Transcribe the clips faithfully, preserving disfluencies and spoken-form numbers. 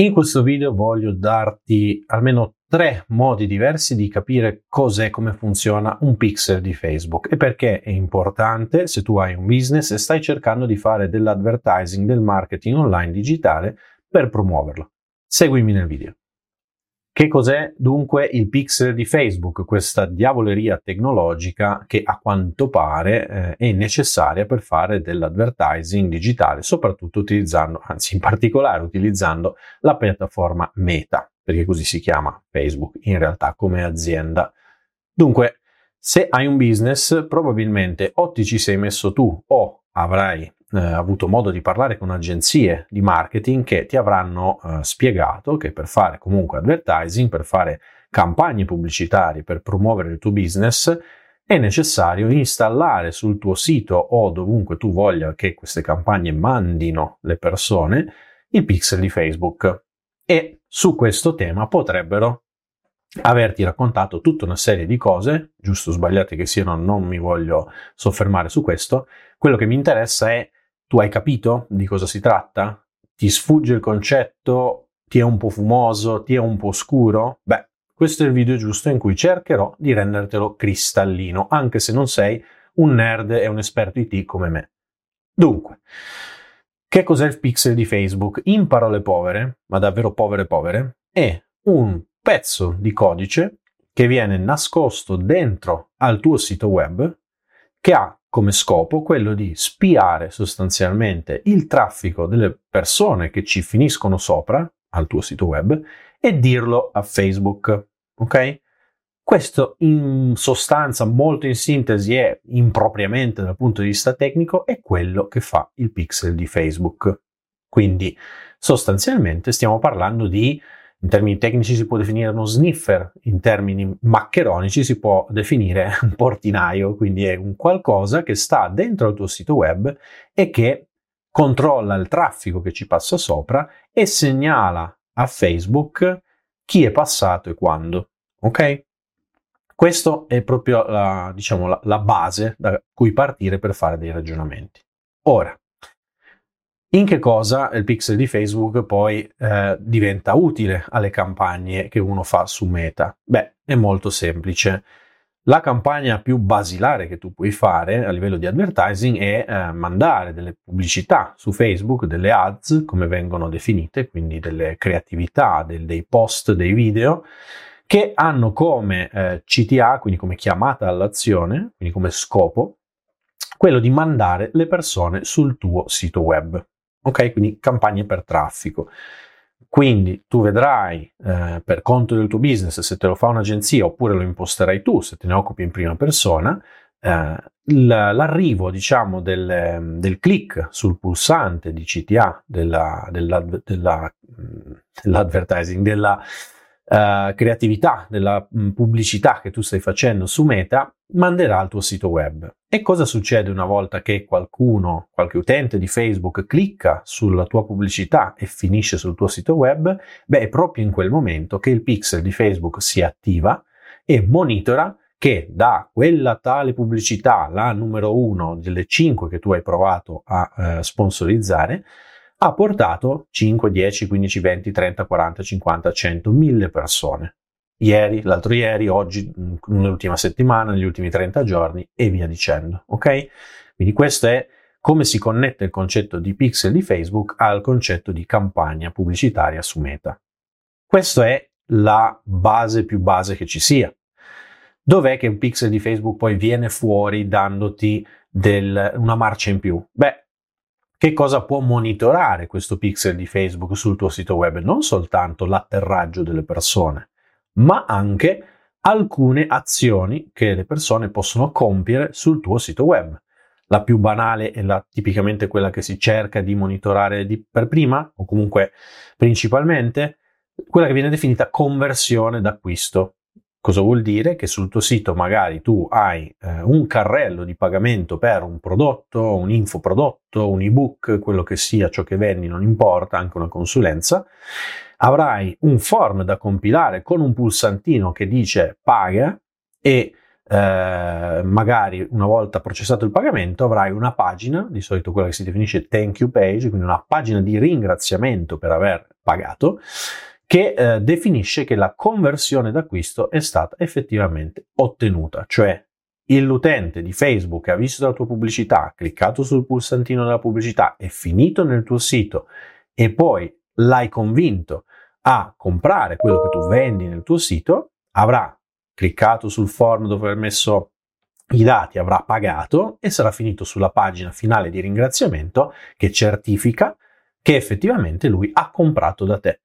In questo video voglio darti almeno tre modi diversi di capire cos'è, come funziona un pixel di Facebook e perché è importante se tu hai un business e stai cercando di fare dell'advertising, del marketing online digitale per promuoverlo. Seguimi nel video. Che cos'è dunque il pixel di Facebook, questa diavoleria tecnologica che a quanto pare eh, è necessaria per fare dell'advertising digitale, soprattutto utilizzando, anzi in particolare utilizzando la piattaforma Meta, perché così si chiama Facebook in realtà come azienda. Dunque, se hai un business, probabilmente o ti ci sei messo tu o avrai Eh, avuto modo di parlare con agenzie di marketing che ti avranno eh, spiegato che per fare comunque advertising, per fare campagne pubblicitarie, per promuovere il tuo business è necessario installare sul tuo sito o dovunque tu voglia che queste campagne mandino le persone il pixel di Facebook, e su questo tema potrebbero averti raccontato tutta una serie di cose, giusto o sbagliate che siano, non mi voglio soffermare su questo. Quello che mi interessa è: tu hai capito di cosa si tratta? Ti sfugge il concetto? Ti è un po' fumoso? Ti è un po' scuro? Beh, questo è il video giusto in cui cercherò di rendertelo cristallino, anche se non sei un nerd e un esperto I T come me. Dunque, che cos'è il pixel di Facebook? In parole povere, ma davvero povere povere, è un pezzo di codice che viene nascosto dentro al tuo sito web, che ha come scopo quello di spiare sostanzialmente il traffico delle persone che ci finiscono sopra al tuo sito web e dirlo a Facebook, ok? Questo in sostanza, molto in sintesi e impropriamente dal punto di vista tecnico, è quello che fa il pixel di Facebook. Quindi sostanzialmente stiamo parlando di, in termini tecnici si può definire uno sniffer, in termini maccheronici si può definire un portinaio, quindi è un qualcosa che sta dentro al tuo sito web e che controlla il traffico che ci passa sopra e segnala a Facebook chi è passato e quando, ok? Questo è proprio la, diciamo, la, la base da cui partire per fare dei ragionamenti. Ora, in che cosa il pixel di Facebook poi eh, diventa utile alle campagne che uno fa su Meta? Beh, è molto semplice. La campagna più basilare che tu puoi fare a livello di advertising è eh, mandare delle pubblicità su Facebook, delle ads, come vengono definite, quindi delle creatività, del, dei post, dei video, che hanno come eh, C T A, quindi come chiamata all'azione, quindi come scopo, quello di mandare le persone sul tuo sito web. Ok, quindi campagne per traffico. Quindi tu vedrai eh, per conto del tuo business, se te lo fa un'agenzia oppure lo imposterai tu, se te ne occupi in prima persona, eh, l'arrivo, diciamo, del, del click sul pulsante di C T A della, della, della, dell'advertising, della uh, creatività, della mh, pubblicità che tu stai facendo su Meta, manderà al tuo sito web. E cosa succede una volta che qualcuno, qualche utente di Facebook clicca sulla tua pubblicità e finisce sul tuo sito web? Beh, è proprio in quel momento che il pixel di Facebook si attiva e monitora che da quella tale pubblicità, la numero uno delle cinque che tu hai provato a eh, sponsorizzare, ha portato cinque, dieci, quindici, venti, trenta, quaranta, cinquanta, cento, mille persone. Ieri, l'altro ieri, oggi, nell'ultima settimana, negli ultimi trenta giorni e via dicendo, ok? Quindi questo è come si connette il concetto di pixel di Facebook al concetto di campagna pubblicitaria su Meta. Questa è la base più base che ci sia. Dov'è che un pixel di Facebook poi viene fuori dandoti del, una marcia in più? Beh, che cosa può monitorare questo pixel di Facebook sul tuo sito web? Non soltanto l'atterraggio delle persone, ma anche alcune azioni che le persone possono compiere sul tuo sito web. La più banale è la, tipicamente quella che si cerca di monitorare di, per prima, o comunque principalmente, quella che viene definita conversione d'acquisto. Cosa vuol dire? Che sul tuo sito magari tu hai eh, un carrello di pagamento per un prodotto, un infoprodotto, un ebook, quello che sia, ciò che vendi non importa, anche una consulenza. Avrai un form da compilare con un pulsantino che dice paga e eh, magari una volta processato il pagamento avrai una pagina, di solito quella che si definisce thank you page, quindi una pagina di ringraziamento per aver pagato, che eh, definisce che la conversione d'acquisto è stata effettivamente ottenuta, cioè l'utente di Facebook ha visto la tua pubblicità, ha cliccato sul pulsantino della pubblicità, è finito nel tuo sito e poi l'hai convinto a comprare quello che tu vendi nel tuo sito, avrà cliccato sul form dove hai messo i dati, avrà pagato e sarà finito sulla pagina finale di ringraziamento che certifica che effettivamente lui ha comprato da te.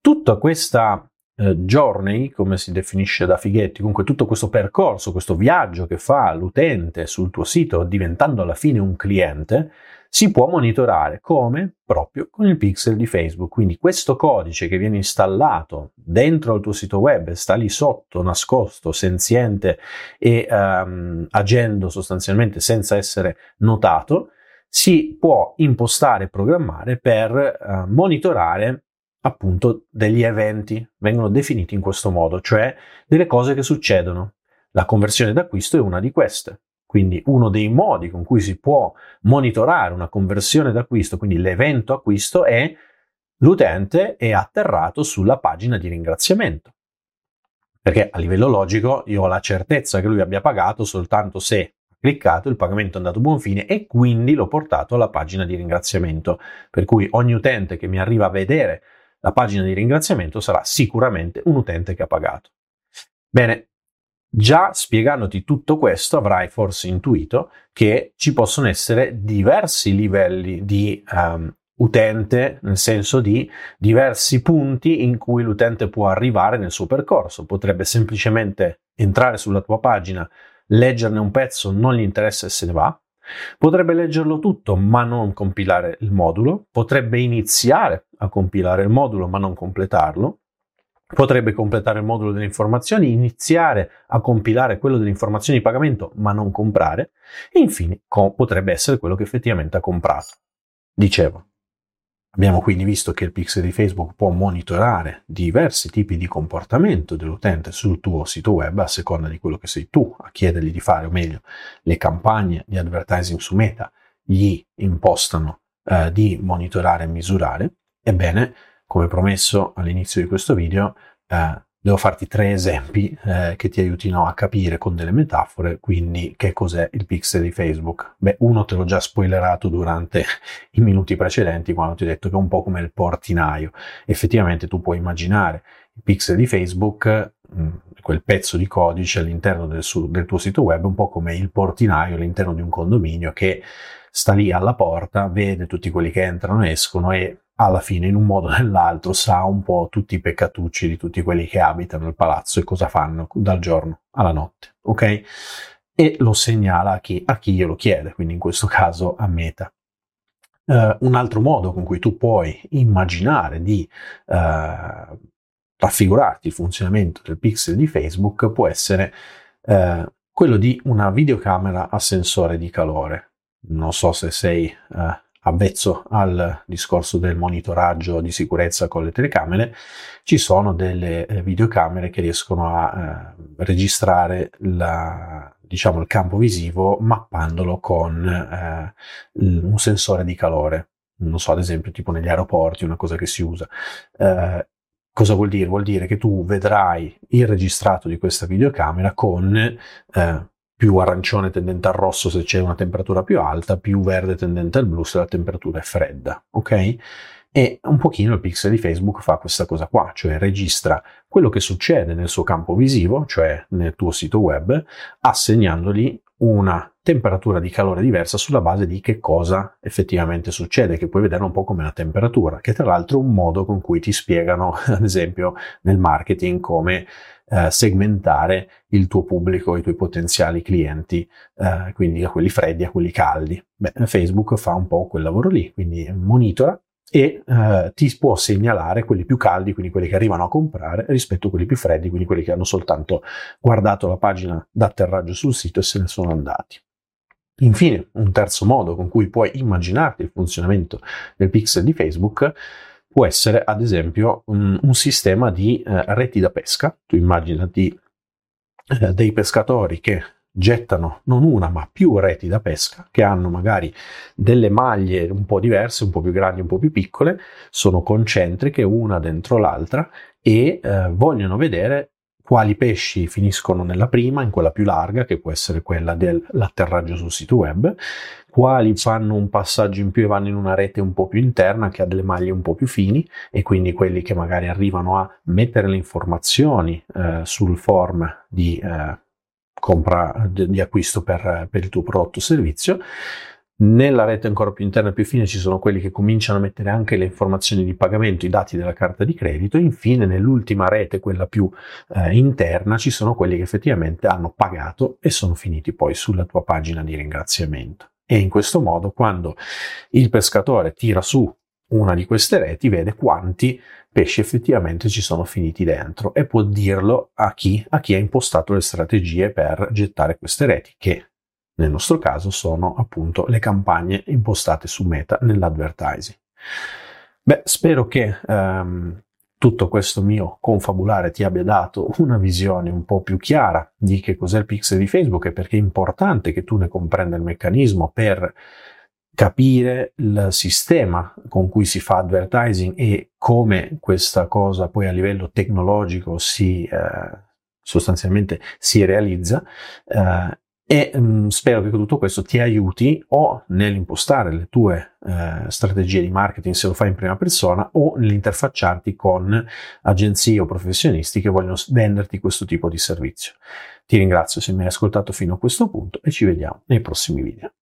Tutta questa journey, come si definisce da Fighetti, comunque tutto questo percorso, questo viaggio che fa l'utente sul tuo sito diventando alla fine un cliente, si può monitorare come? Proprio con il pixel di Facebook. Quindi questo codice che viene installato dentro al tuo sito web, sta lì sotto, nascosto, senziente e um, agendo sostanzialmente senza essere notato, si può impostare e programmare per uh, monitorare appunto degli eventi, vengono definiti in questo modo, cioè delle cose che succedono. La conversione d'acquisto è una di queste, quindi uno dei modi con cui si può monitorare una conversione d'acquisto, quindi l'evento acquisto, è l'utente è atterrato sulla pagina di ringraziamento, perché a livello logico io ho la certezza che lui abbia pagato soltanto se cliccato, il pagamento è andato a buon fine e quindi l'ho portato alla pagina di ringraziamento, per cui ogni utente che mi arriva a vedere la pagina di ringraziamento sarà sicuramente un utente che ha pagato. Bene, già spiegandoti tutto questo avrai forse intuito che ci possono essere diversi livelli di um, utente, nel senso di diversi punti in cui l'utente può arrivare nel suo percorso. Potrebbe semplicemente entrare sulla tua pagina, leggerne un pezzo, non gli interessa e se ne va. Potrebbe leggerlo tutto ma non compilare il modulo, potrebbe iniziare a compilare il modulo ma non completarlo, potrebbe completare il modulo delle informazioni, iniziare a compilare quello delle informazioni di pagamento ma non comprare e infine co- potrebbe essere quello che effettivamente ha comprato. Dicevo, abbiamo quindi visto che il pixel di Facebook può monitorare diversi tipi di comportamento dell'utente sul tuo sito web a seconda di quello che sei tu a chiedergli di fare, o meglio, le campagne di advertising su Meta gli impostano eh, di monitorare e misurare. Ebbene, come promesso all'inizio di questo video, eh, devo farti tre esempi eh, che ti aiutino a capire con delle metafore, quindi, che cos'è il pixel di Facebook. Beh, uno te l'ho già spoilerato durante i minuti precedenti quando ti ho detto che è un po' come il portinaio. Effettivamente tu puoi immaginare il pixel di Facebook, mh, quel pezzo di codice all'interno del, su- del tuo sito web, un po' come il portinaio all'interno di un condominio che sta lì alla porta, vede tutti quelli che entrano e escono e alla fine, in un modo o nell'altro, sa un po' tutti i peccatucci di tutti quelli che abitano il palazzo e cosa fanno dal giorno alla notte, ok? E lo segnala a chi, a chi glielo chiede, quindi in questo caso a Meta. Uh, un altro modo con cui tu puoi immaginare di uh, raffigurarti il funzionamento del pixel di Facebook può essere uh, quello di una videocamera a sensore di calore. Non so se sei... Uh, avvezzo al discorso del monitoraggio di sicurezza con le telecamere, ci sono delle videocamere che riescono a eh, registrare la, diciamo, il campo visivo mappandolo con eh, un sensore di calore, non so, ad esempio tipo negli aeroporti, una cosa che si usa. Eh, cosa vuol dire? Vuol dire che tu vedrai il registrato di questa videocamera con eh, più arancione tendente al rosso se c'è una temperatura più alta, più verde tendente al blu se la temperatura è fredda, ok? E un pochino il pixel di Facebook fa questa cosa qua, cioè registra quello che succede nel suo campo visivo, cioè nel tuo sito web, assegnandogli una temperatura di calore diversa sulla base di che cosa effettivamente succede, che puoi vedere un po' come la temperatura, che tra l'altro è un modo con cui ti spiegano, ad esempio, nel marketing come eh, segmentare il tuo pubblico, i tuoi potenziali clienti, eh, quindi a quelli freddi, a quelli caldi. Beh, Facebook fa un po' quel lavoro lì, quindi monitora e eh, ti può segnalare quelli più caldi, quindi quelli che arrivano a comprare, rispetto a quelli più freddi, quindi quelli che hanno soltanto guardato la pagina d'atterraggio sul sito e se ne sono andati. Infine, un terzo modo con cui puoi immaginarti il funzionamento del pixel di Facebook può essere, ad esempio, un, un sistema di eh, reti da pesca. Tu immaginati eh, dei pescatori che gettano non una ma più reti da pesca, che hanno magari delle maglie un po' diverse, un po' più grandi, un po' più piccole, sono concentriche una dentro l'altra e eh, vogliono vedere quali pesci finiscono nella prima, in quella più larga, che può essere quella dell'atterraggio sul sito web, quali fanno un passaggio in più e vanno in una rete un po' più interna, che ha delle maglie un po' più fini, e quindi quelli che magari arrivano a mettere le informazioni eh, sul form di, eh, compra, di acquisto per, per il tuo prodotto o servizio. Nella rete ancora più interna e più fine ci sono quelli che cominciano a mettere anche le informazioni di pagamento, i dati della carta di credito, e infine nell'ultima rete, quella più eh, interna, ci sono quelli che effettivamente hanno pagato e sono finiti poi sulla tua pagina di ringraziamento. E in questo modo, quando il pescatore tira su una di queste reti, vede quanti pesci effettivamente ci sono finiti dentro e può dirlo a chi, a chi ha impostato le strategie per gettare queste reti, che nel nostro caso sono appunto le campagne impostate su Meta nell'advertising. Beh, spero che ehm, tutto questo mio confabulare ti abbia dato una visione un po' più chiara di che cos'è il pixel di Facebook e perché è importante che tu ne comprenda il meccanismo per capire il sistema con cui si fa advertising e come questa cosa poi a livello tecnologico si eh, sostanzialmente si realizza. Eh, E mh, spero che tutto questo ti aiuti o nell'impostare le tue eh, strategie di marketing se lo fai in prima persona, o nell'interfacciarti con agenzie o professionisti che vogliono venderti questo tipo di servizio. Ti ringrazio se mi hai ascoltato fino a questo punto e ci vediamo nei prossimi video.